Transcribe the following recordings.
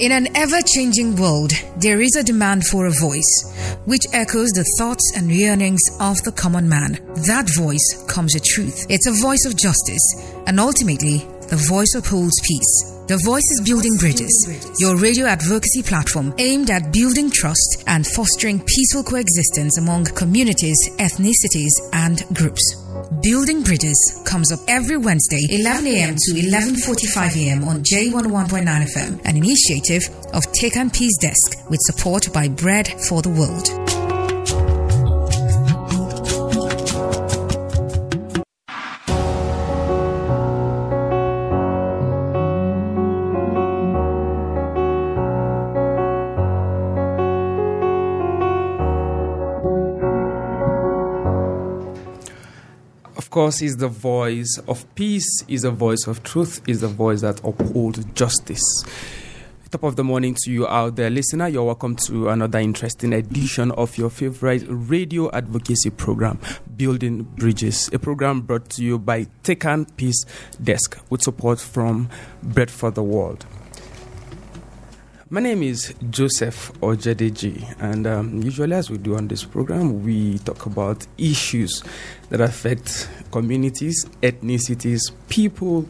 In an ever-changing world, there is a demand for a voice which echoes the thoughts and yearnings of the common man. That voice comes the truth. It's a voice of justice, and ultimately, the voice upholds peace. The Voice is Building Bridges, your radio advocacy platform aimed at building trust and fostering peaceful coexistence among communities, ethnicities, and groups. Building Bridges comes up every Wednesday, 11 a.m. to 11:45 a.m. on J11.9 FM, an initiative of Tekan Peace Desk with support by Bread for the World. Of course, is the voice of peace, is the voice of truth, is the voice that upholds justice. Top of the morning to you out there, listener. You're welcome to another interesting edition of your favorite radio advocacy program, Building Bridges, a program brought to you by Tekan Peace Desk with support from Bread for the World. My name is Joseph Ojedeji, and usually as we do on this program, we talk about issues that affect communities, ethnicities, people,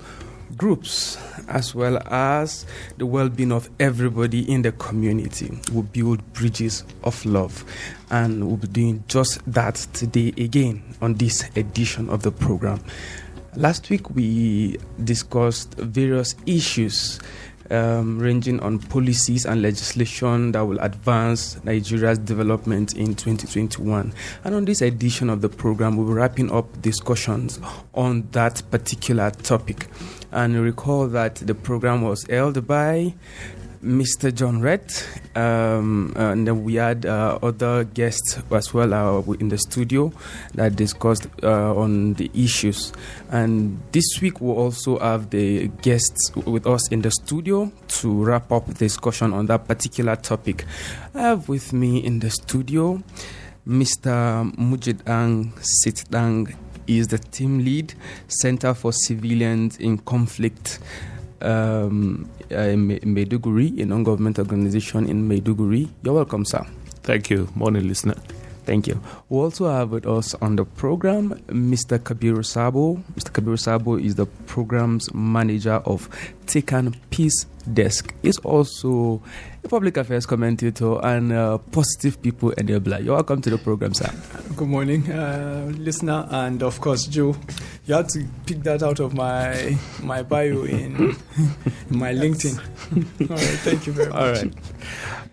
groups, as well as the well-being of everybody in the community. We build bridges of love, and we'll be doing just that today again on this edition of the program. Last week, we discussed various issues ranging on policies and legislation that will advance Nigeria's development in 2021. And on this edition of the program, we'll be wrapping up discussions on that particular topic. And recall that the program was held by Mr. John Red, and then we had other guests as well in the studio that discussed on the issues. And this week we'll also have the guests with us in the studio to wrap up the discussion on that particular topic. I have with me in the studio Mr. Mujidang Sitdang. He is the team lead, Center for Civilians in Conflict, Maiduguri, a non-government organization in Maiduguri. You're welcome, sir. Thank you. Morning, listener. Thank you. We also have with us on the program Mr. Kabiru Sabo. Mr. Kabiru Sabo is the program's manager of Tekan Peace Desk. He's also a public affairs commentator and positive people enabler. You're welcome to the program, sir. Good morning, listener, and of course, Joe. You had to pick that out of my bio in my LinkedIn. All right, thank you very much.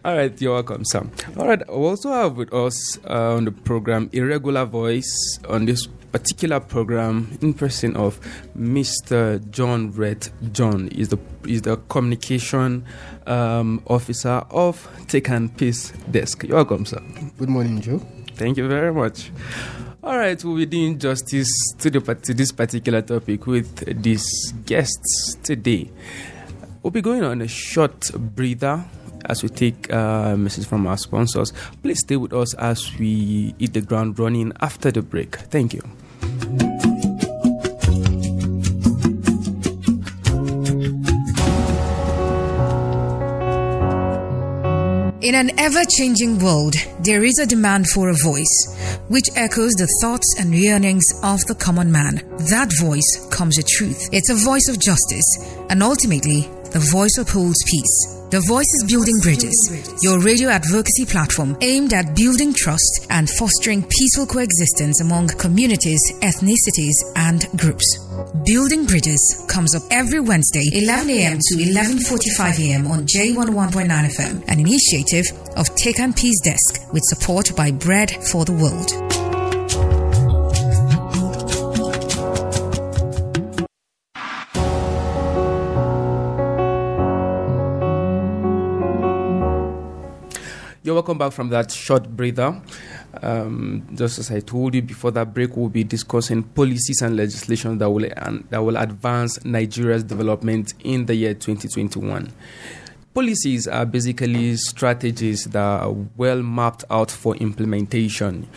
All right, you're welcome, Sam. All right, we also have with us on the program a regular voice on this particular program in person of Mr. John Red. John is the communication officer of Tekan Peace Desk. You're welcome, sir. Good morning, Joe. Thank you very much. All right, we'll be doing justice to this particular topic with these guests today. We'll be going on a short breather as we take a message from our sponsors. Please stay with us as we hit the ground running after the break. Thank you. In an ever-changing world, there is a demand for a voice which echoes the thoughts and yearnings of the common man. That voice comes the truth. It's a voice of justice, and ultimately, the voice upholds peace. The Voice is Building Bridges, your radio advocacy platform aimed at building trust and fostering peaceful coexistence among communities, ethnicities, and groups. Building Bridges comes up every Wednesday, 11 a.m. to 11:45 a.m. on J11.9 FM, an initiative of Tekan Peace Desk with support by Bread for the World. You're welcome back from that short breather. Just as I told you before that break, we'll be discussing policies and legislation that will advance Nigeria's development in the year 2021. Policies are basically strategies that are well mapped out for implementation.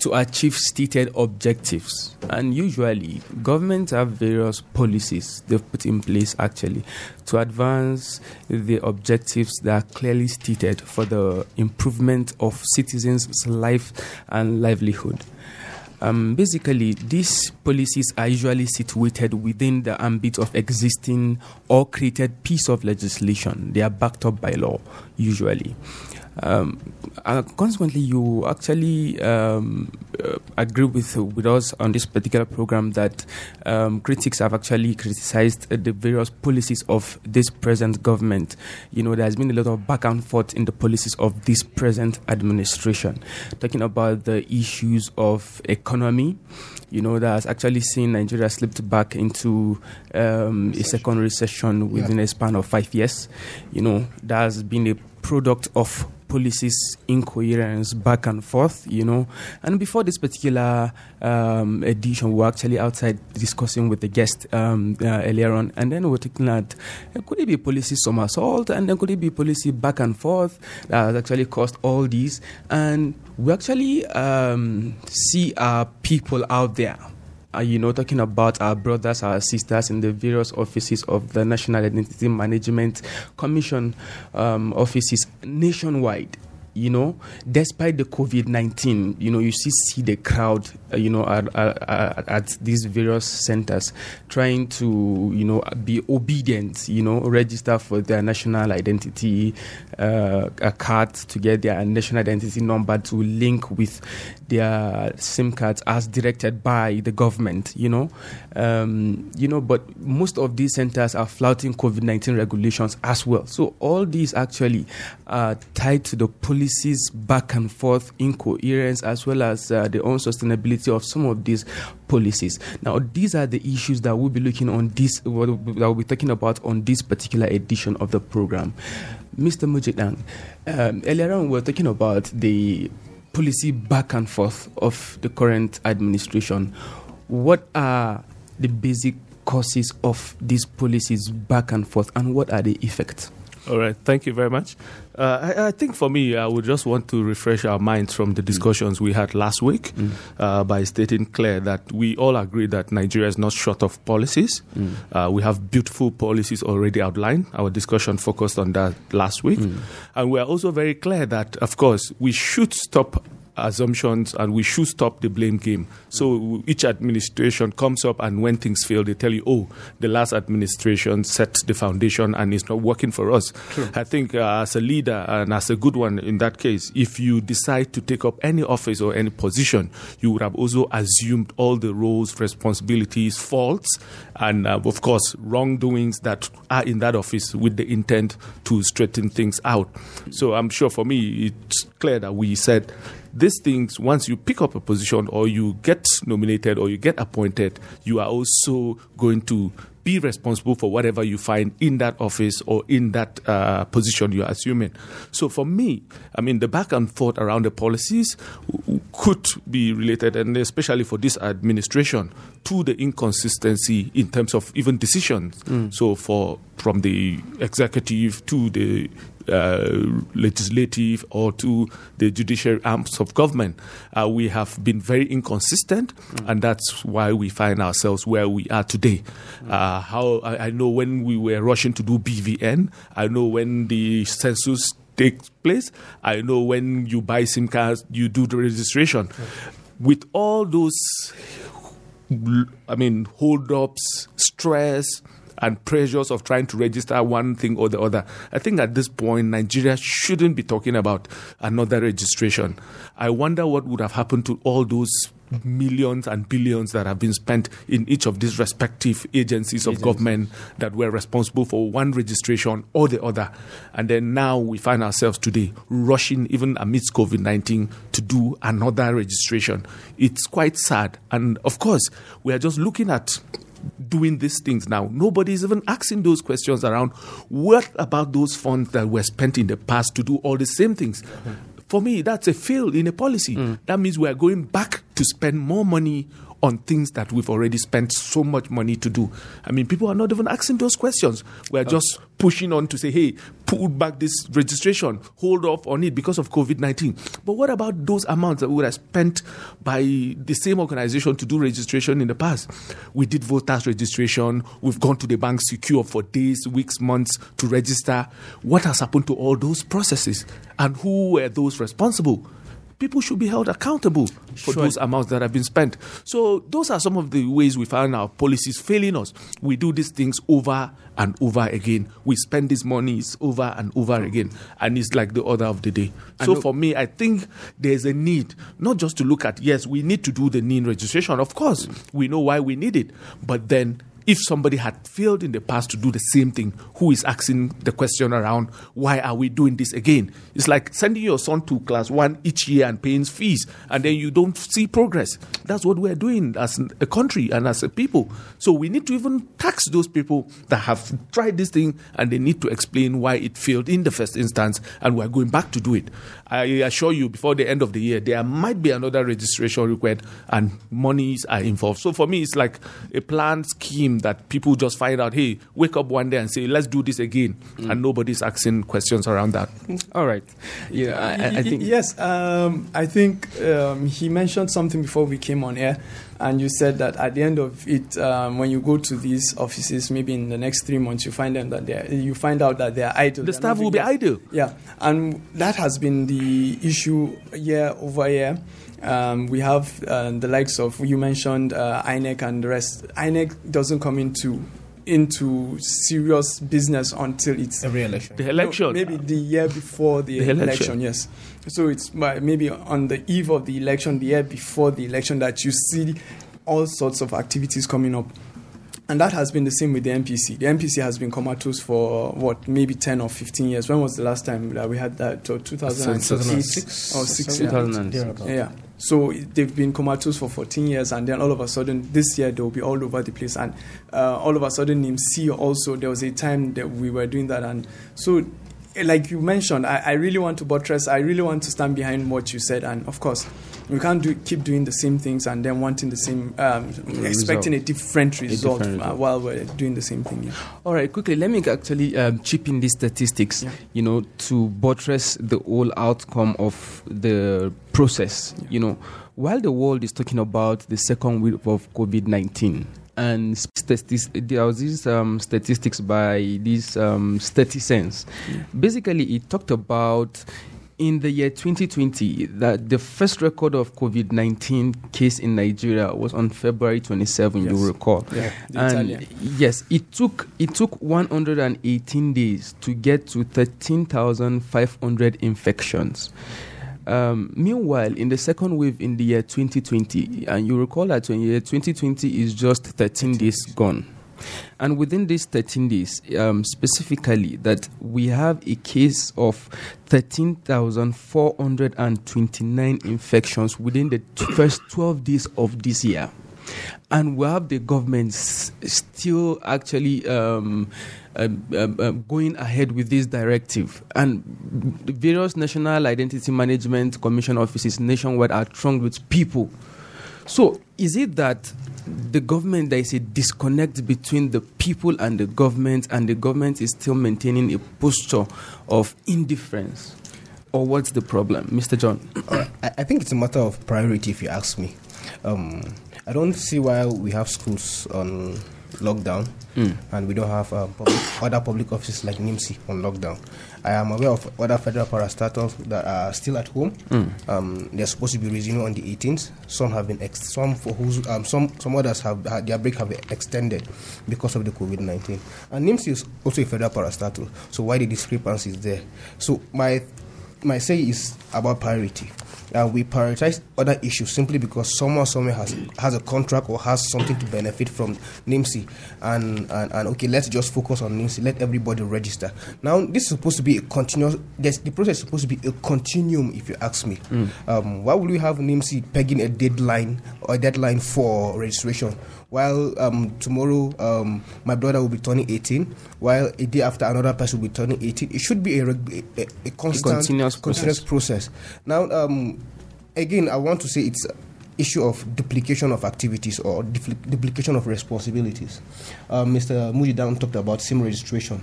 to achieve stated objectives. And usually, governments have various policies they've put in place, actually, to advance the objectives that are clearly stated for the improvement of citizens' life and livelihood. Basically, these policies are usually situated within the ambit of existing or created piece of legislation. They are backed up by law, usually. Consequently, you actually agree with us on this particular program that critics have actually criticized the various policies of this present government. You know, there's been a lot of back and forth in the policies of this present administration. Talking about the issues of economy, you know, that's actually seen Nigeria slipped back into a second recession within a span of 5 years. You know, that's been a product of policies, incoherence, back and forth, you know. And before this particular edition, we were actually outside discussing with the guest earlier on, and then we were thinking that could it be policy somersault, and then could it be policy back and forth that has actually caused all these? And we actually see our people out there, you know, talking about our brothers, our sisters in the various offices of the National Identity Management Commission offices nationwide. You know, despite the COVID-19, you know, you see the crowd, you know, at these various centers trying to, you know, be obedient, you know, register for their national identity card to get their national identity number to link with their SIM cards as directed by the government, you know. You know, but most of these centers are flouting COVID-19 regulations as well. So all these actually are tied to the policy back and forth, incoherence, as well as the unsustainability of some of these policies. Now, these are the issues that we'll be looking on this, that we'll be talking about on this particular edition of the program. Mr. Mujidang, earlier on we were talking about the policy back and forth of the current administration. What are the basic causes of these policies back and forth, and what are the effects? All right, thank you very much. I think for me, I would just want to refresh our minds from the discussions we had last week by stating clear that we all agree that Nigeria is not short of policies. We have beautiful policies already outlined. Our discussion focused on that last week. And we are also very clear that, of course, we should stop assumptions and we should stop the blame game. So each administration comes up, and when things fail, they tell you, oh, the last administration sets the foundation and it's not working for us. True. I think as a leader and as a good one in that case, if you decide to take up any office or any position, you would have also assumed all the roles, responsibilities, faults, and of course, wrongdoings that are in that office with the intent to straighten things out. So I'm sure for me, it's clear that we said these things, once you pick up a position or you get nominated or you get appointed, you are also going to be responsible for whatever you find in that office or in that position you're assuming. So for me, I mean, the back and forth around the policies could be related, and especially for this administration, to the inconsistency in terms of even decisions. So from the executive to the legislative or to the judiciary arms of government, we have been very inconsistent, and that's why we find ourselves where we are today. How I know when we were rushing to do BVN, I know when the census takes place, I know when you buy SIM cards, you do the registration. With all those, I mean, hold-ups, stress, and pressures of trying to register one thing or the other, I think at this point, Nigeria shouldn't be talking about another registration. I wonder what would have happened to all those millions and billions that have been spent in each of these respective agencies of government that were responsible for one registration or the other. And then now we find ourselves today rushing, even amidst COVID-19, to do another registration. It's quite sad. And of course, we are just looking at doing these things now. Nobody's even asking those questions around what about those funds that were spent in the past to do all the same things. For me, that's a fail in a policy. That means we are going back to spend more money on things that we've already spent so much money to do. I mean, people are not even asking those questions. We're just pushing on to say, hey, pull back this registration, hold off on it because of COVID-19. But what about those amounts that we would have spent by the same organization to do registration in the past? We did voters registration. We've gone to the bank secure for days, weeks, months to register. What has happened to all those processes? And who were those responsible? People should be held accountable for those amounts that have been spent. So those are some of the ways we found our policies failing us. We do these things over and over again. We spend these monies over and over again. And it's like the order of the day. So for me, I think there's a need not just to look at, yes, we need to do the NIN registration. Of course, we know why we need it. But then if somebody had failed in the past to do the same thing, who is asking the question around, why are we doing this again? It's like sending your son to class one each year and paying fees, and then you don't see progress. That's what we're doing as a country and as a people. So we need to even tax those people that have tried this thing, and they need to explain why it failed in the first instance, and we're going back to do it. I assure you, before the end of the year, there might be another registration required, and monies are involved. So for me, it's like a planned scheme that people just find out, hey, wake up one day and say, let's do this again. And nobody's asking questions around that. All right. Yeah, I think. Yes, I think he mentioned something before we came on air, and you said that at the end of it, when you go to these offices, maybe in the next 3 months, you find out that they are idle. The staff will be idle. Yeah, and that has been the issue year over year. We have the likes of, you mentioned INEC and the rest. INEC doesn't come into serious business until it's every election. The election, no, maybe the year before the election. Yes. So it's maybe on the eve of the election, the year before the election, that you see all sorts of activities coming up. And that has been the same with the MPC. The MPC has been comatose for, maybe 10 or 15 years. When was the last time that we had that? 2006 or 2006. Yeah. So they've been comatose for 14 years, and then all of a sudden, this year, they'll be all over the place. And all of a sudden, NIMC also, there was a time that we were doing that. And so, like you mentioned, I really want to buttress, I really want to stand behind what you said. And of course, we can't keep doing the same things and then wanting the same, expecting a different result while we're doing the same thing. Yeah. All right, quickly, let me actually chip in these statistics, to buttress the whole outcome of the process. Yeah. While the world is talking about the second wave of COVID-19, and there was these statistics by these statisticians. Yeah. Basically, it talked about in the year 2020 that the first record of COVID-19 case in Nigeria was on February 27. Yes. You recall, yeah, and yes, it took 118 days to get to 13,500 infections. Meanwhile, in the second wave in the year 2020, and you recall that in the year 2020 is just 13 days gone. And within these 13 days, specifically, that we have a case of 13,429 infections within the first 12 days of this year. And we have the government still actually going ahead with this directive. And the various National Identity Management Commission offices nationwide are thronged with people. So is it that the government, there is a disconnect between the people and the government is still maintaining a posture of indifference? Or what's the problem? Mr. John? I think it's a matter of priority, if you ask me. I don't see why we have schools on lockdown and we don't have other public offices like NIMC on lockdown. I am aware of other federal parastatals that are still at home. They're supposed to be resuming on the 18th. Some have been others have had their break have been extended because of the COVID-19. And NIMC is also a federal parastatal. So why the discrepancy is there? So my say is about priority. We prioritize other issues simply because somewhere has a contract or has something to benefit from NIMC. And okay, let's just focus on NIMC. Let everybody register. Now, this is supposed to be a continuous... The process is supposed to be a continuum, if you ask me. Why would we have NIMC pegging a deadline for registration? While tomorrow my brother will be turning 18, while a day after another person will be turning 18, it should be a continuous process. Now, again, I want to say it's issue of duplication of activities or duplication of responsibilities. Mr. Mujidang talked about SIM registration.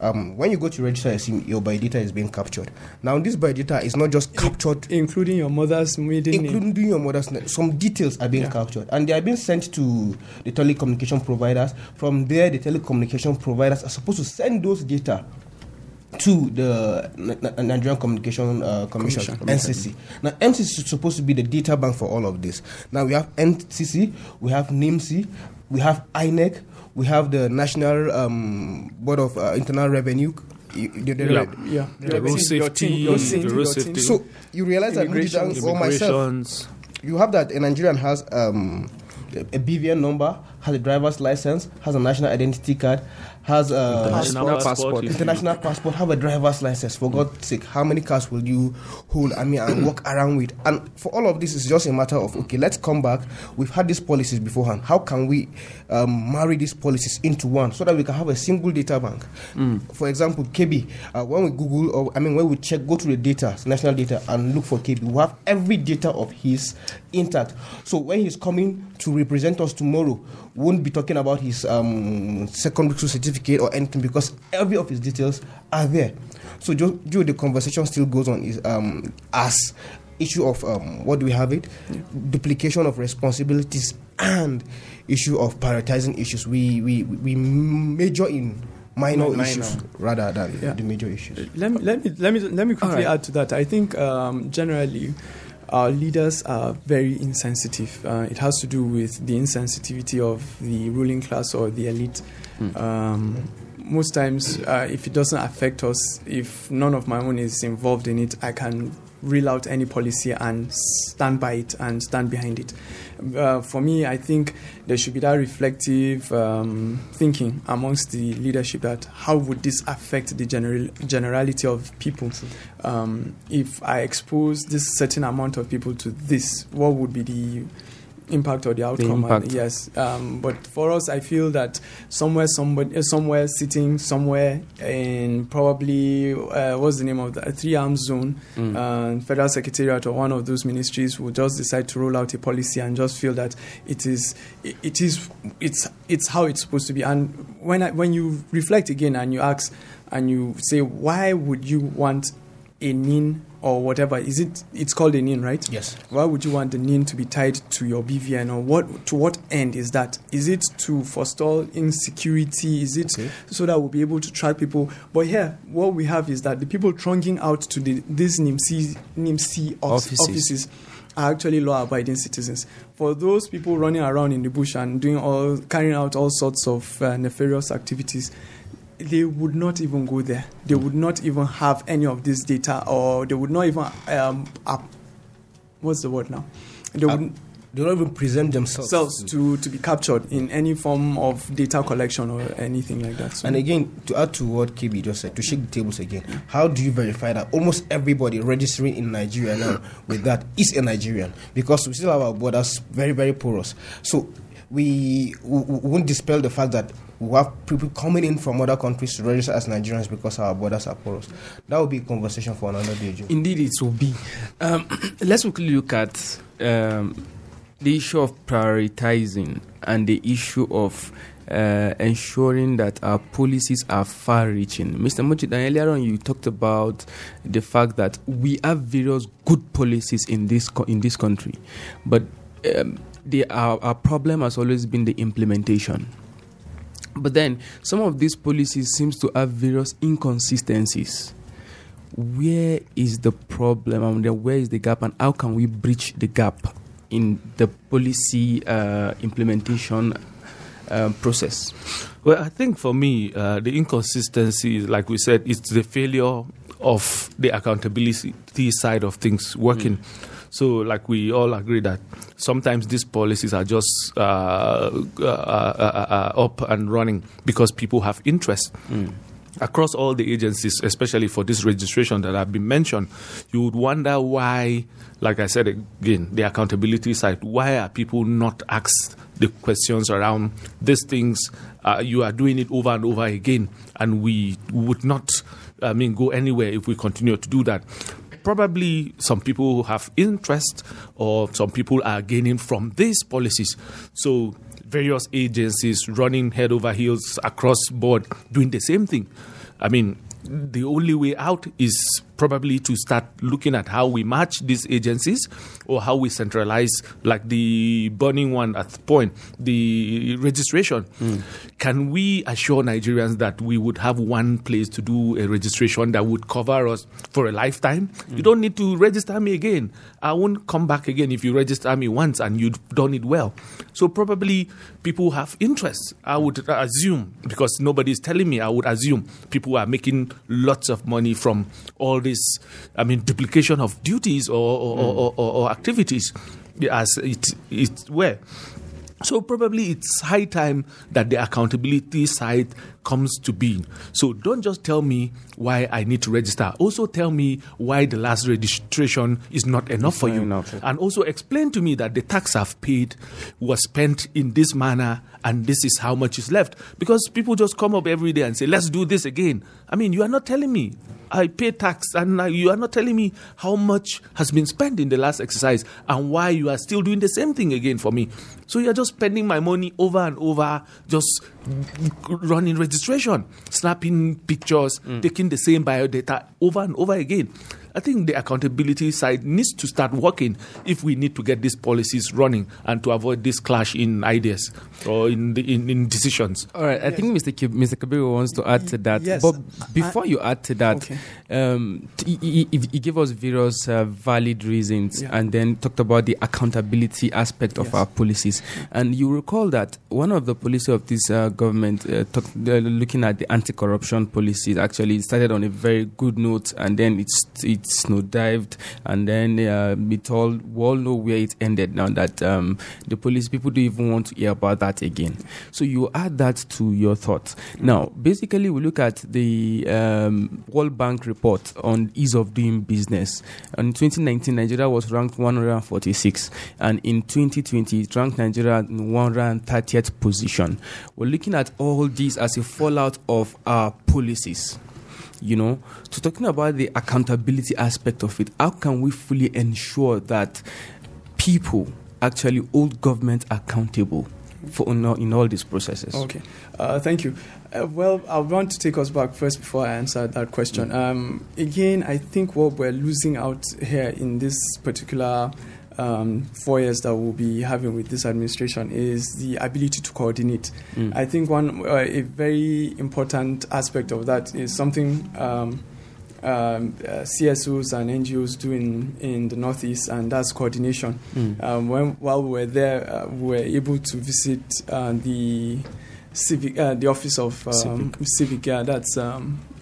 When you go to register a SIM, your biodata is being captured. Now, this biodata is not just captured... Including your mother's middle name. Including your mother's name. Some details are being captured. And they are being sent to the telecommunication providers. From there, the telecommunication providers are supposed to send those data to the Nigerian Communication Commission, NCC. Now, NCC is supposed to be the data bank for all of this. Now, we have NCC, we have NIMC, we have INEC, we have the National Board of Internal Revenue. The road safety. So you realize that Mujidang or myself, you have that a Nigerian has a BVN number, has a driver's license, has a national identity card, has a international passport, have a driver's license. For God's sake, how many cars will you hold, and walk around with? And for all of this, it's just a matter of, okay, let's come back. We've had these policies beforehand. How can we marry these policies into one so that we can have a single data bank? For example, KB, when we Google, when we check, go to the data, national data, and look for KB, we have every data of his intact. So when he's coming to represent us tomorrow, won't be talking about his secondary school certificate or anything, because every of his details are there. So the conversation still goes on is as issue of what do we have it, duplication of responsibilities, and issue of prioritizing issues. We major in minor issues rather than the major issues. Let me quickly add to that. I think generally, our leaders are very insensitive. It has to do with the insensitivity of the ruling class or the elite. Most times, if it doesn't affect us, if none of my own is involved in it, I can reel out any policy and stand by it and stand behind it. For me, I think there should be that reflective thinking amongst the leadership that how would this affect the generality of people? If I expose this certain amount of people to this, what would be the impact or the outcome? But for us, I feel that somewhere sitting somewhere in probably what's the name of the three arms zone, Federal Secretariat or one of those ministries will just decide to roll out a policy and just feel that it's how it's supposed to be. And when you reflect again and you ask and you say, why would you want a NIN or whatever, it's called a NIN, right? Yes. Why would you want the NIN to be tied to your BVN, or to what end is that? Is it to forestall insecurity? Is it so that we'll be able to track people? But here, what we have is that the people thronging out to these NIMC offices are actually law-abiding citizens. For those people running around in the bush and carrying out all sorts of nefarious activities, they would not even go there. They would not even have any of this data, or they would not even what's the word now? They don't even present themselves to be captured in any form of data collection or anything like that. So. And again, to add to what KB just said, to shake the tables again, how do you verify that almost everybody registering in Nigeria now with that is a Nigerian? Because we still have our borders very, very porous. So we won't dispel the fact that we have people coming in from other countries to register as Nigerians because our borders are porous. That will be a conversation for another day, Joe. Indeed, it will be. Let's quickly look at the issue of prioritizing and the issue of ensuring that our policies are far-reaching. Mr. Mujidang, earlier on you talked about the fact that we have various good policies in this country, but our problem has always been the implementation. But then, some of these policies seems to have various inconsistencies. Where is the problem? Where is the gap, and how can we bridge the gap in the policy implementation process? Well, I think for me, the inconsistency is, like we said, it's the failure of the accountability side of things working. So, like we all agree that sometimes these policies are just up and running because people have interest. Across all the agencies, especially for this registration that have been mentioned, you would wonder why, like I said again, the accountability side, why are people not asked the questions around these things? You are doing it over and over again, and we would not go anywhere if we continue to do that. probably some people have interest or some people are gaining from these policies. So various agencies running head over heels across board doing the same thing. I mean, the only way out is probably to start looking at how we match these agencies or how we centralize, like the burning one at the point, the registration. Can we assure Nigerians that we would have one place to do a registration that would cover us for a lifetime? You don't need to register me again. I won't come back again if you register me once and you've done it well. So probably people have interest, I would assume, because nobody's telling me. I would assume people are making lots of money from all this, I mean, duplication of duties or activities as it were. So probably it's high time that the accountability side comes to being. So don't just tell me why I need to register. Also tell me why the last registration is not enough for you. And also explain to me that the tax I've paid was spent in this manner and this is how much is left. Because people just come up every day and say, let's do this again. I mean, you are not telling me. I pay tax and you are not telling me how much has been spent in the last exercise and why you are still doing the same thing again for me. So you are just spending my money over and over, just running registration, snapping pictures, taking the same biodata over and over again. I think the accountability side needs to start working if we need to get these policies running and to avoid this clash in ideas or in decisions. All right. I think Mr. Kabiru wants to add to that. Yes. But before you add to that, he gave us various valid reasons and then talked about the accountability aspect of our policies. And you recall that one of the policies of this government, looking at the anti-corruption policies, actually started on a very good note and then it snow-dived, and then we all know where it ended now, that the police people don't even want to hear about that again. So you add that to your thoughts. Now, basically, we look at the World Bank report on ease of doing business. In 2019, Nigeria was ranked 146, and in 2020, it ranked Nigeria in 130th position. We're looking at all these as a fallout of our policies. You know, so talking about the accountability aspect of it, how can we fully ensure that people actually hold government accountable for in all these processes? Okay, thank you. Well, I want to take us back first before I answer that question. Again, I think what we're losing out here in this particular 4 years that we'll be having with this administration is the ability to coordinate. I think one a very important aspect of that is something CSOs and NGOs do in the Northeast, and that's coordination. While we were there, we were able to visit the office of Civic. That's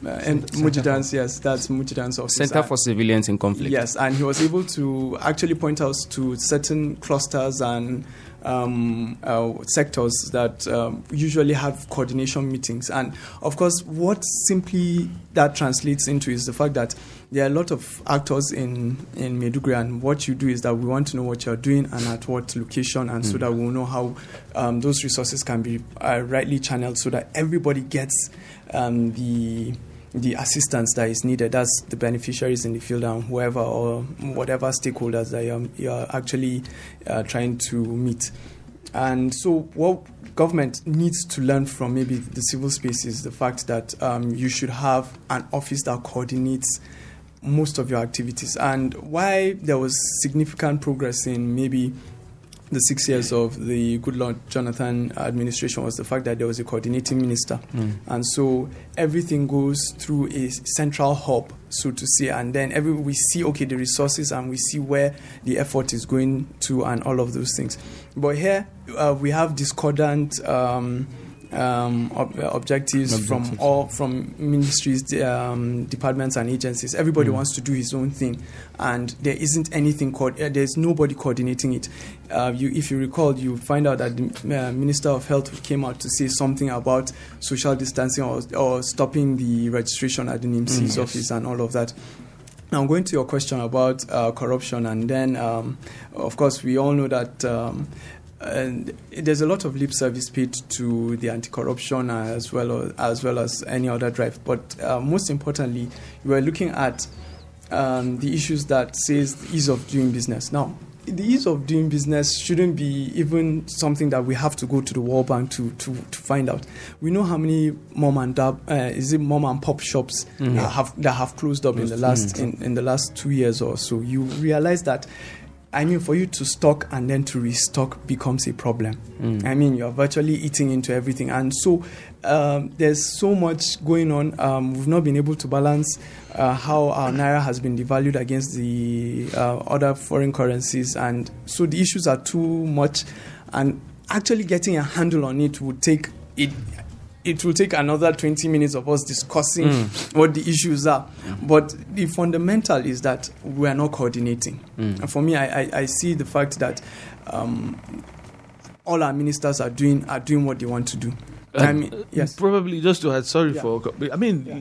and Mujidang's, yes, that's Mujidang's office. Center for Civilians in Conflict. Yes, and he was able to actually point us to certain clusters and sectors that usually have coordination meetings. And of course, what simply that translates into is the fact that there are a lot of actors in Maiduguri, and what you do is that we want to know what you're doing and at what location, and so that we'll know how those resources can be rightly channeled so that everybody gets the assistance that is needed. That's the beneficiaries in the field and whoever or whatever stakeholders that you're actually trying to meet. And so what government needs to learn from maybe the civil space is the fact that you should have an office that coordinates most of your activities. And why there was significant progress in maybe the 6 years of the Goodluck Jonathan administration was the fact that there was a coordinating minister. And so everything goes through a central hub, so to say, and then we see, okay, the resources, and we see where the effort is going to and all of those things. But here we have discordant objectives from ministries, departments and agencies. Everybody wants to do his own thing, and there isn't anything there's nobody coordinating it. If you recall, you find out that the Minister of Health came out to say something about social distancing or stopping the registration at the NIMC's office and all of that. Now, going to your question about corruption, and then of course we all know that and there's a lot of lip service paid to the anti-corruption as well as any other drive. But most importantly, we're looking at the issues that says the ease of doing business. Now, the ease of doing business shouldn't be even something that we have to go to the World Bank to find out. We know how many mom and pop shops mm-hmm. that have closed up in the last mm-hmm. in the last 2 years or so. You realize that, I mean, for you to stock and then to restock becomes a problem. Mm. I mean, you're virtually eating into everything. And so there's so much going on. We've not been able to balance how our Naira has been devalued against the other foreign currencies. And so the issues are too much. And actually getting a handle on it would take another 20 minutes of us discussing what the issues are. Mm. But the fundamental is that we are not coordinating. Mm. And for me, I see the fact that all our ministers are doing what they want to do. I mean, yes. Probably just to add,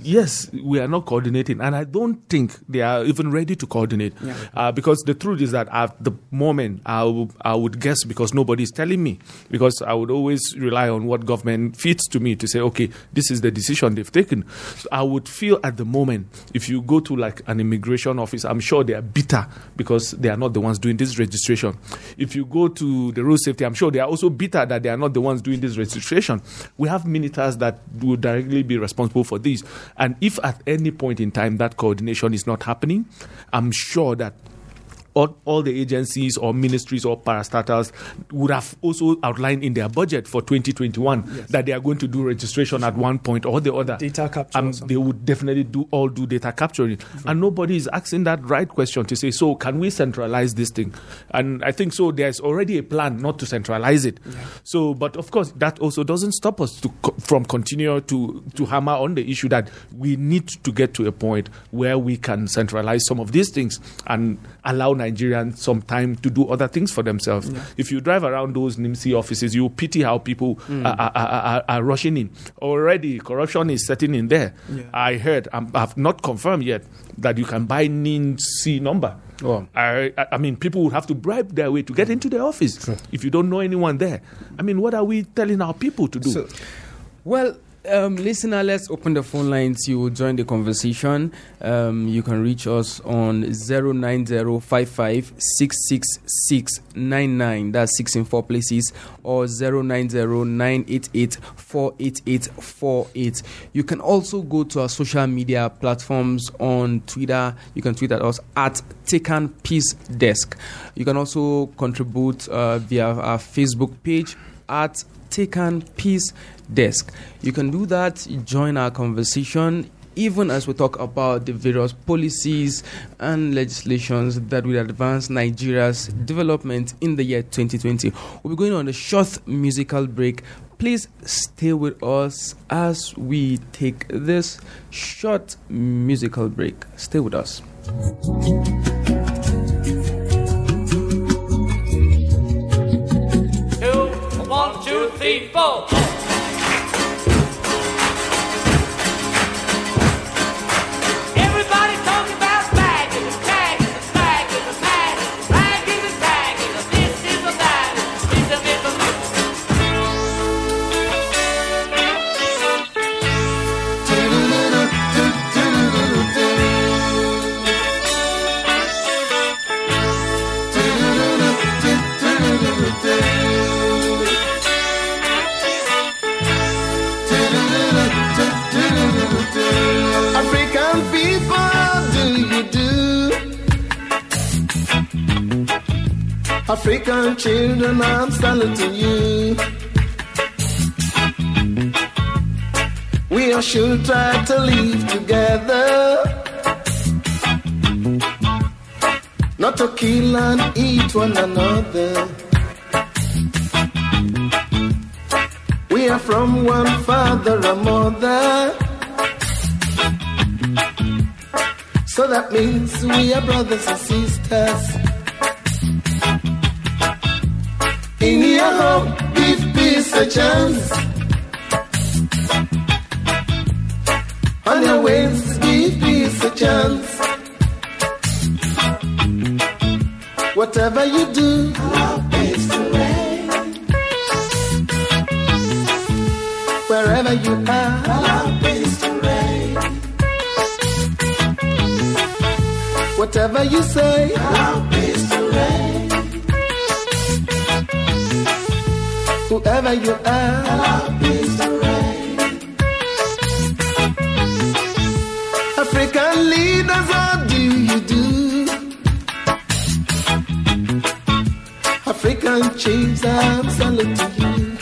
yes, we are not coordinating, and I don't think they are even ready to coordinate. Yeah. Because the truth is that at the moment, I would guess, because nobody is telling me, because I would always rely on what government feeds to me to say, okay, this is the decision they've taken. So I would feel at the moment, if you go to like an immigration office, I'm sure they are bitter because they are not the ones doing this registration. If you go to the road safety, I'm sure they are also bitter that they are not the ones doing this registration. We have ministers that will directly be responsible for this. And if at any point in time that coordination is not happening, I'm sure that all the agencies or ministries or parastatals would have also outlined in their budget for 2021 that they are going to do registration at one point or the other. Data capture. They would definitely do data capturing. Mm-hmm. And nobody is asking that right question to say, so can we centralize this thing? And I think so there's already a plan not to centralize it. Yeah. So, but of course, that also doesn't stop us from continue to hammer on the issue that we need to get to a point where we can centralize some of these things and allow Nigerians some time to do other things for themselves. Yeah. If you drive around those NIMC offices, you pity how people are rushing in. Already, corruption is setting in there. Yeah. I heard, I've not confirmed yet, that you can buy NIMC number. Oh. I mean, people would have to bribe their way to get into the office if you don't know anyone there. I mean, what are we telling our people to do? So, well, listener, let's open the phone lines. You will join the conversation. You can reach us on 09055 666 99. That's 6 in 4 places, or 090 988 488 48. You can also go to our social media platforms on Twitter. You can tweet at us at Tekan Peace Desk. You can also contribute via our Facebook page at Tekan Peace Desk. You can do that, join our conversation, even as we talk about the various policies and legislations that will advance Nigeria's development in the year 2020. We'll be going on a short musical break. Please stay with us as we take this short musical break. Stay with us. People! Everybody talking about bag in the tag in the flag in the bag in the flag in the tag in the this is a bag in the middle. African people, how do you do? African children, I'm saluting you. We all should try to live together, not to kill and eat one another. We are from one father and mother, so that means we are brothers and sisters. In your home, give peace a chance. On your ways, give peace a chance. Whatever you do, allow peace to reign. Wherever you are, allow peace to reign. whatever you say. Allow peace to reign. Whoever you are, allow peace to reign. African leaders, what do you do? African chiefs, I'm saluting you.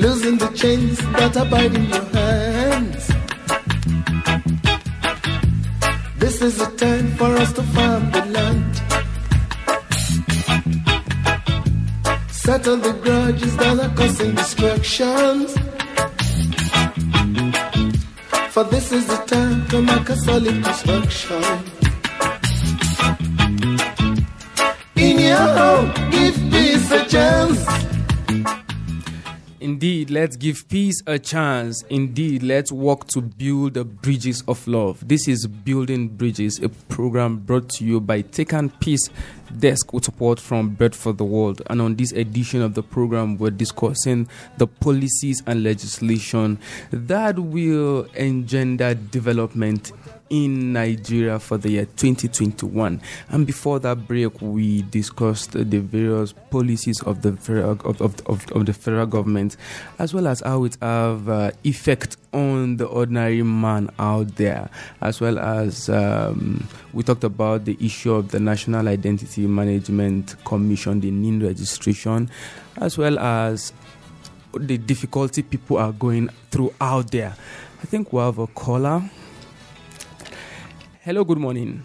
Losing the chains that abide in your hands. This is the time for us to farm the land. Settle the grudges that are causing destructions. For this is the time to make a solid construction. In your home, give peace a chance. Indeed, let's give peace a chance. Indeed, let's work to build the bridges of love. This is Building Bridges, a program brought to you by Tekan Peace Desk with support from Bread for the World. And on this edition of the program, we're discussing the policies and legislation that will engender development in Nigeria for the year 2021. And before that break, we discussed the various policies of the federal government, as well as how it have effect on the ordinary man out there, as well as we talked about the issue of the National Identity Management Commission, the NIN registration, as well as the difficulty people are going through out there. I think we have a caller. Hello, good morning.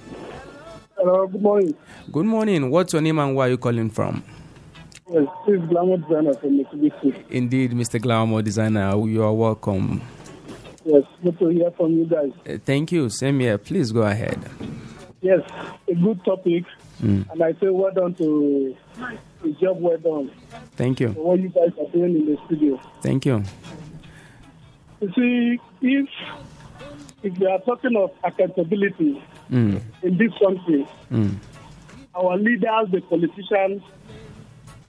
Hello, good morning. Good morning. What's your name and where are you calling from? Yes, this is Glamour Designer from ICPC. Indeed, Mr. Glamour Designer, you are welcome. Yes, good to hear from you guys. Thank you. Same here. Please go ahead. Yes, a good topic. And I say well done to the job well done. Thank you. For what you guys are doing in the studio. Thank you. You see, if we are talking of accountability in this country, our leaders, the politicians,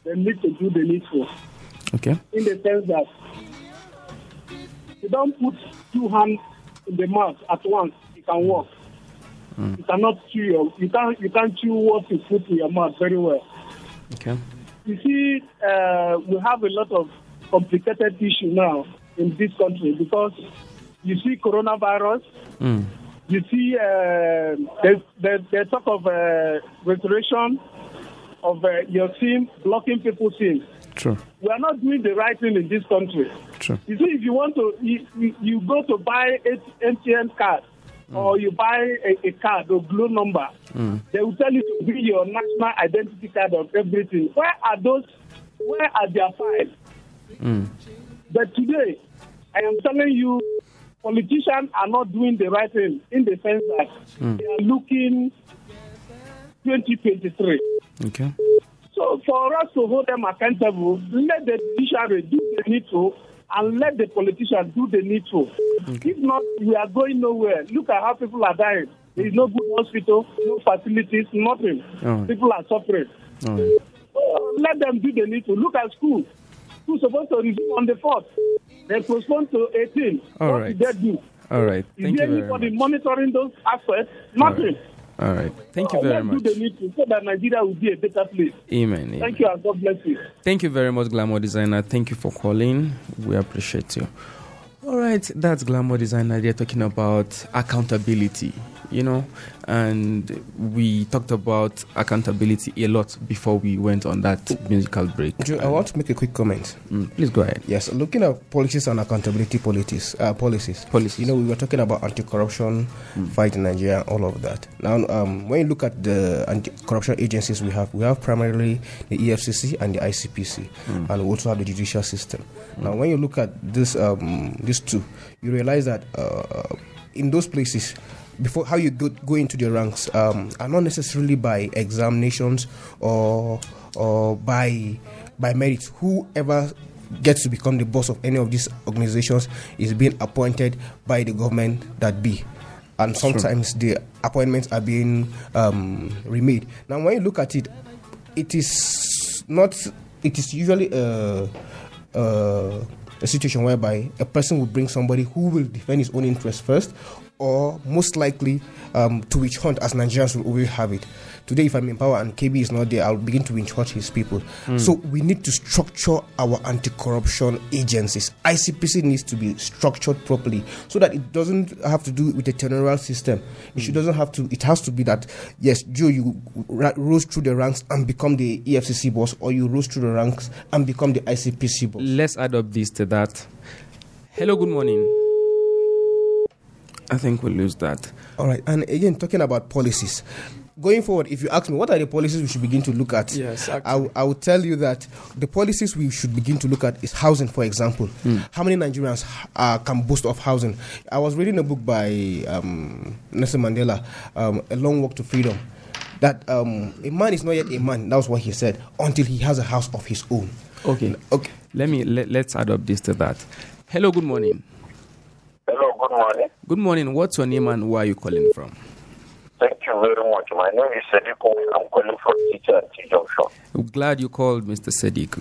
they need to do the needful. Okay. In the sense that you don't put two hands in the mouth at once, it can work. You cannot chew your, you can't chew what you put in your mouth very well. Okay. You see, we have a lot of complicated issues now in this country because you see coronavirus, you see they talk of restoration of your SIM, blocking people's SIM. True. We are not doing the right thing in this country. True. You see, if you want to, you go to buy an MTN card or you buy a card or blue number, they will tell you to bring your national identity card of everything. Where are their files? But today, I am telling you, politicians are not doing the right thing in the sense that they are looking 2023. Okay. So for us to hold them accountable, let the judiciary do the needful and let the politicians do the needful. Okay. If not, we are going nowhere. Look at how people are dying. There is no good hospital, no facilities, nothing. Right. People are suffering. Right. So let them do the needful. Look at school. School's supposed to resume on the 4th. They postponed to 18. All right. What did they do? All right. Thank you very much. Is there anybody monitoring those aspects? Nothing. All right. Thank you very much. Let's do the need to so that Nigeria will be a better place. Amen. Thank you and God bless you. Thank you very much, Glamour Designer. Thank you for calling. We appreciate you. All right. That's Glamour Designer. They're talking about accountability, you know, and we talked about accountability a lot before we went on that musical break. Joe, I want to make a quick comment. Please go ahead. Yes, looking at policies and accountability policies. You know, we were talking about anti-corruption fight in Nigeria, all of that. Now, when you look at the anti-corruption agencies we have primarily the EFCC and the ICPC, and we also have the judicial system. Now, when you look at this, these two, you realize that in those places, before how you go into the ranks are not necessarily by examinations or by merit. Whoever gets to become the boss of any of these organizations is being appointed by the government that be. And sometimes the appointments are being remade. Now, when you look at it, it is usually a situation whereby a person would bring somebody who will defend his own interests first, or most likely to witch hunt, as Nigerians will always have it. Today, if I'm in power and KB is not there, I'll begin to witch hunt his people. So we need to structure our anti-corruption agencies. ICPC needs to be structured properly so that it doesn't have to do with a tenorial system. It doesn't have to. It has to be that, yes, Joe, you rose through the ranks and become the EFCC boss, or you rose through the ranks and become the ICPC boss. Let's add up this to that. Hello, good morning. I think we'll lose that. All right. And again, talking about policies. Going forward, if you ask me, what are the policies we should begin to look at? Yes, I will tell you that the policies we should begin to look at is housing, for example. How many Nigerians can boast of housing? I was reading a book by Nelson Mandela, A Long Walk to Freedom, that a man is not yet a man, that was what he said, until he has a house of his own. Okay. Let's add up this to that. Hello, good morning. Hello, good morning. Good morning. What's your name and where are you calling from? Thank you very much. My name is Sadiq. I'm calling from Teacher Junction. I'm glad you called, Mr. Sadiq.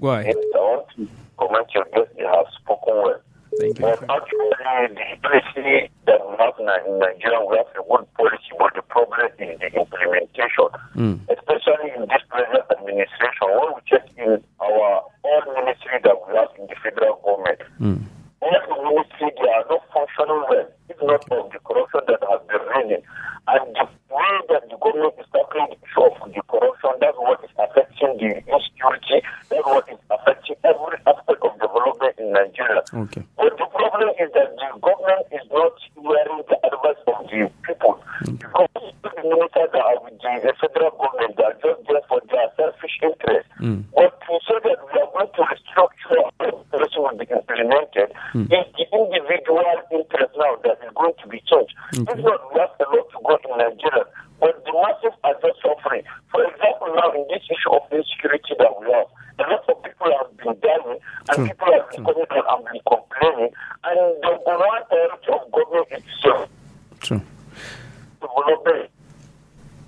Go ahead. Yes, I want to comment your guest. You have spoken well. Thank you. Actually, the policy that we have in Nigeria, we have a good policy, but the problem is the implementation, especially in this present administration. When we check in our own ministry that we have in the federal government, ministry, they are not functioning well, if not of the corruption that has been running. And the way that the government is tackling the issue of the corruption, that's what is affecting the insecurity, that's what is affecting every aspect of development in Nigeria. Okay. But the problem is that the government is not hearing the advice of the people. Because the ministers that are with the federal government, they are just there for their selfish interest. But to say that we are going to restructure how the person will be implemented, it's the individual interest now that is going to be changed. It's not just a lot to go in Nigeria, but the masses are just suffering. For example, now in this issue of insecurity that we have, a lot of people have been dying, and people have been coming out and been complaining, and the overall priority of government itself development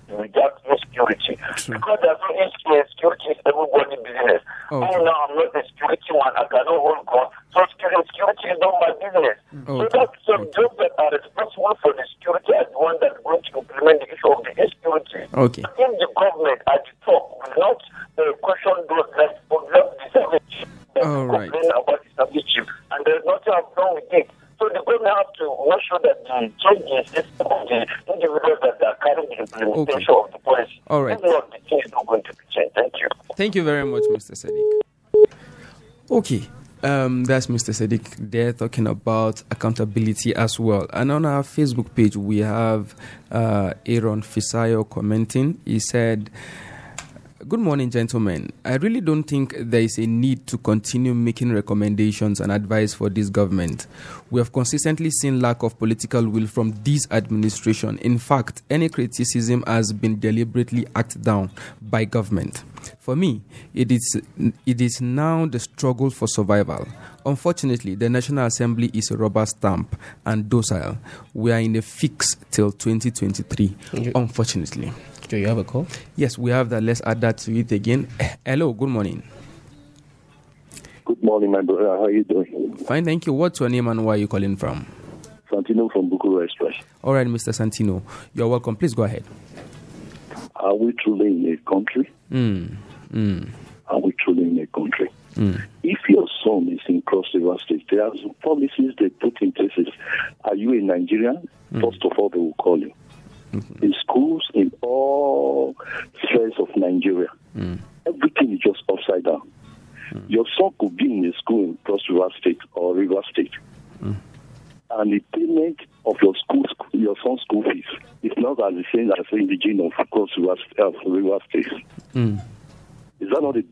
without insecurity. Because there's no insecurity, is everybody's business. And now I'm not a security man, I cannot hold God. So security is not my business. So that's some jobs that are responsible for the security as the one that's going to implement the issue of the insecurity. I think the government at the top will not question those that observe the service that complain about the service chief, and there's nothing wrong with it. So the government has to make sure that the changes is the individuals that are carrying the implementation of the policy. All right. The thing is not going to be changed. Thank you. Thank you very much, Mr. Sadiq. Okay. That's Mr. Sadiq there talking about accountability as well. And on our Facebook page, we have Aaron Fisayo commenting. He said, "Good morning, gentlemen. I really don't think there is a need to continue making recommendations and advice for this government. We have consistently seen lack of political will from this administration. In fact, any criticism has been deliberately acted down by government. For me, it is now the struggle for survival. Unfortunately, the National Assembly is a rubber stamp and docile. We are in a fix till 2023, unfortunately." Do you have a call? Yes, we have that. Let's add that to it again. Hello, good morning. Good morning, my brother. How are you doing? Fine, thank you. What's your name and where are you calling from? Santino from Bukuru Express. All right, Mr. Santino, you're welcome. Please go ahead. Are we truly in a country? Are we truly in a country? If your son is in Cross River State, there are some policies they put in places. Are you a Nigerian? First of all, they will call you. In schools, in all spheres of Nigeria, everything is just upside down. Your son could be in a school in Cross River State or River State, and the payment of your son's school fees is not as the same as in the region of Cross River State. Is that not a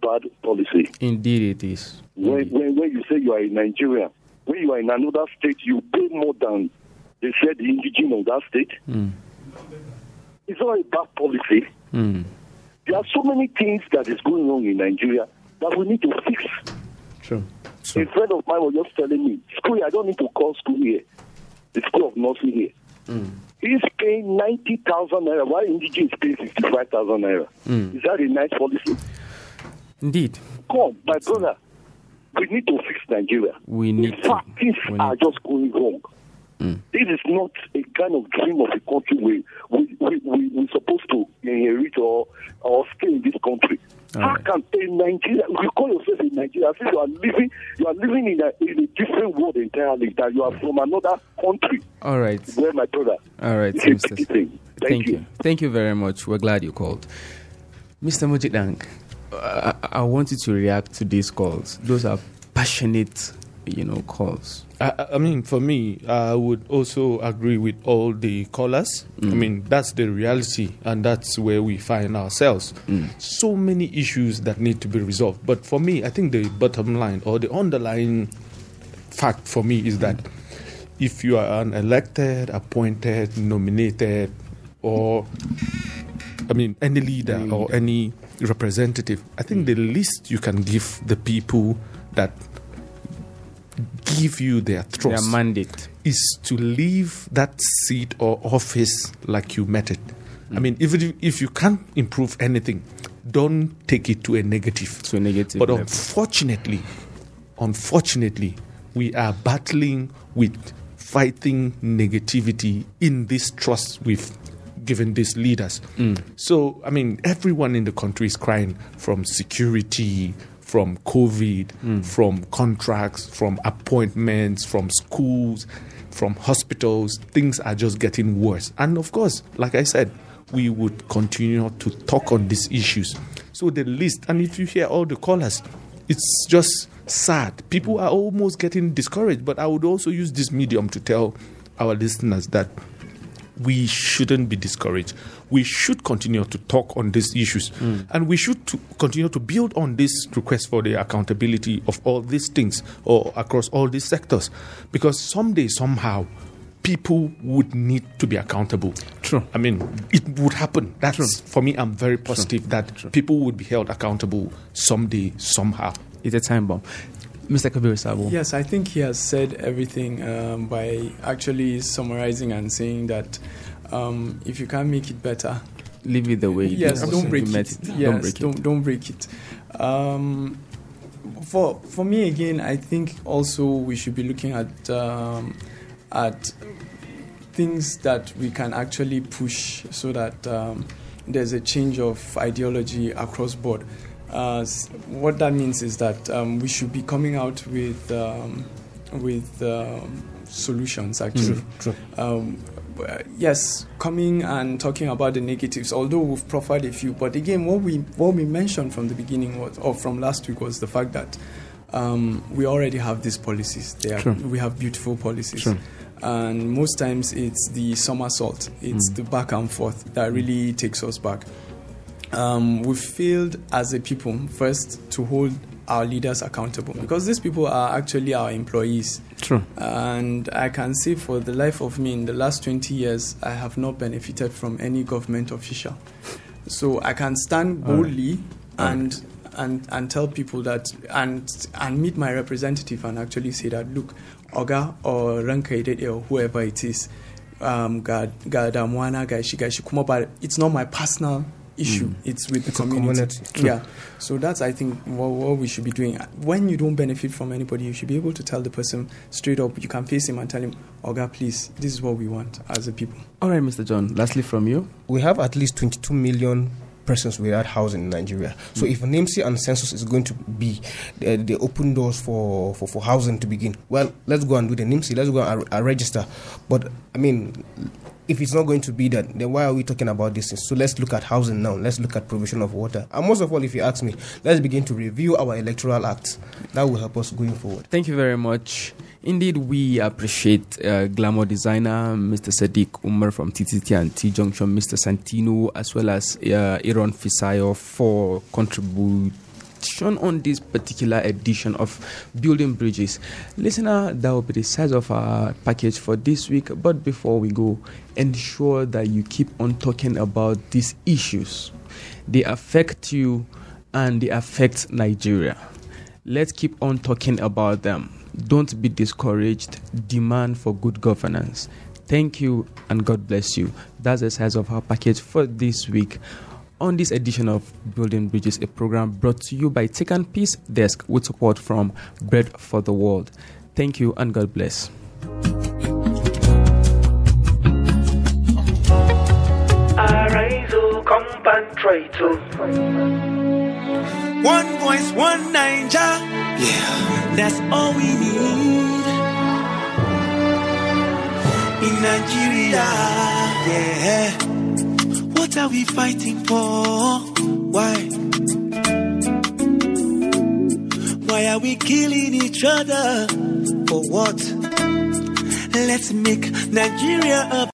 bad policy? Indeed, it is. When you say you are in Nigeria, when you are in another state, you pay more than they said the indigenous of that state. It's not a bad policy. There are so many things that is going wrong in Nigeria that we need to fix. True. A friend of mine was just telling me, school, I don't need to call school here. The school of nursing here. He's paying 90,000 naira, while indigenous pay 55,000 naira. Is that a nice policy? Indeed. Come, my brother. We need to fix Nigeria. Things are just going wrong. Mm. This is not a kind of dream of a country we're supposed to inherit or stay in this country. All right. How can a Nigeria, you call yourself a Nigeria, since you are living in a different world entirely, that you are from another country. All right. Where my brother. All right. Thank you. Thank you very much. We're glad you called. Mr. Mujidang, I want you to react to these calls. Those are passionate, calls. I mean, for me, I would also agree with all the callers. Mm. I mean, that's the reality, and that's where we find ourselves. Mm. So many issues that need to be resolved. But for me, I think the bottom line or the underlying fact for me is that if you are an elected, appointed, nominated, or, any leader or any representative, I think the least you can give the people that give you their trust, their mandate, is to leave that seat or office like you met it. Mm. If you can't improve anything, don't take it to a negative. But level. Unfortunately, we are battling with fighting negativity in this trust we've given these leaders. Mm. So, everyone in the country is crying from security, from COVID, from contracts, from appointments, from schools, from hospitals. Things are just getting worse. And of course, like I said, we would continue to talk on these issues. So the list, and if you hear all the callers, it's just sad. People are almost getting discouraged. But I would also use this medium to tell our listeners that we shouldn't be discouraged. We should continue to talk on these issues. Mm. And we should continue to build on this request for the accountability of all these things or across all these sectors. Because someday, somehow, people would need to be accountable. True. It would happen. That's true. For me, I'm very positive true. That true. People would be held accountable someday, somehow. It's a time bomb. Mr. Kabiru Sabo. Yes, I think he has said everything by actually summarizing and saying that if you can't make it better, leave it the way it is. Yes, don't break it. Yes, don't break it. For me again, I think also we should be looking at things that we can actually push so that there's a change of ideology across board. What that means is that we should be coming out with solutions, actually. True. Yes, coming and talking about the negatives, although we've profiled a few. But again, what we mentioned from the beginning from last week was the fact that we already have these policies. We have beautiful policies. True. And most times it's the somersault, it's the back and forth that really takes us back. We failed as a people first to hold our leaders accountable, because these people are actually our employees. True. And I can say for the life of me, in the last 20 years, I have not benefited from any government official. So I can stand boldly and tell people that and meet my representative and actually say that, look, Oga or Rankaide or whoever it is, it's not my personal issue. It's with the community. Yeah. So that's, I think, what we should be doing. When you don't benefit from anybody, you should be able to tell the person straight up. You can face him and tell him, Oga, please, this is what we want as a people. All right, Mr. John, lastly from you. We have at least 22 million persons without housing in Nigeria. So if NIMC and census is going to be the open doors for housing to begin, well, let's go and do the NIMC. Let's go and register. But, if it's not going to be that, then why are we talking about this? So let's look at housing now. Let's look at provision of water. And most of all, if you ask me, let's begin to review our electoral acts. That will help us going forward. Thank you very much. Indeed, we appreciate Glamour Designer, Mr. Sadiq Umar from TTT and T-Junction, Mr. Santino, as well as Aaron Fisayo for contribution on this particular edition of Building Bridges. Listener, that will be the size of our package for this week. But before we go, ensure that you keep on talking about these issues. They affect you and they affect Nigeria. Let's keep on talking about them. Don't be discouraged. Demand for good governance. Thank you and God bless you. That's the size of our package for this week. On this edition of Building Bridges, a program brought to you by Tekan Peace Desk with support from Bread for the World. Thank you and God bless. Arise, oh, come and try to. One voice, one Niger. Yeah, that's all we need in Nigeria. Yeah. What are we fighting for? Why are we killing each other? For what? Let's make Nigeria a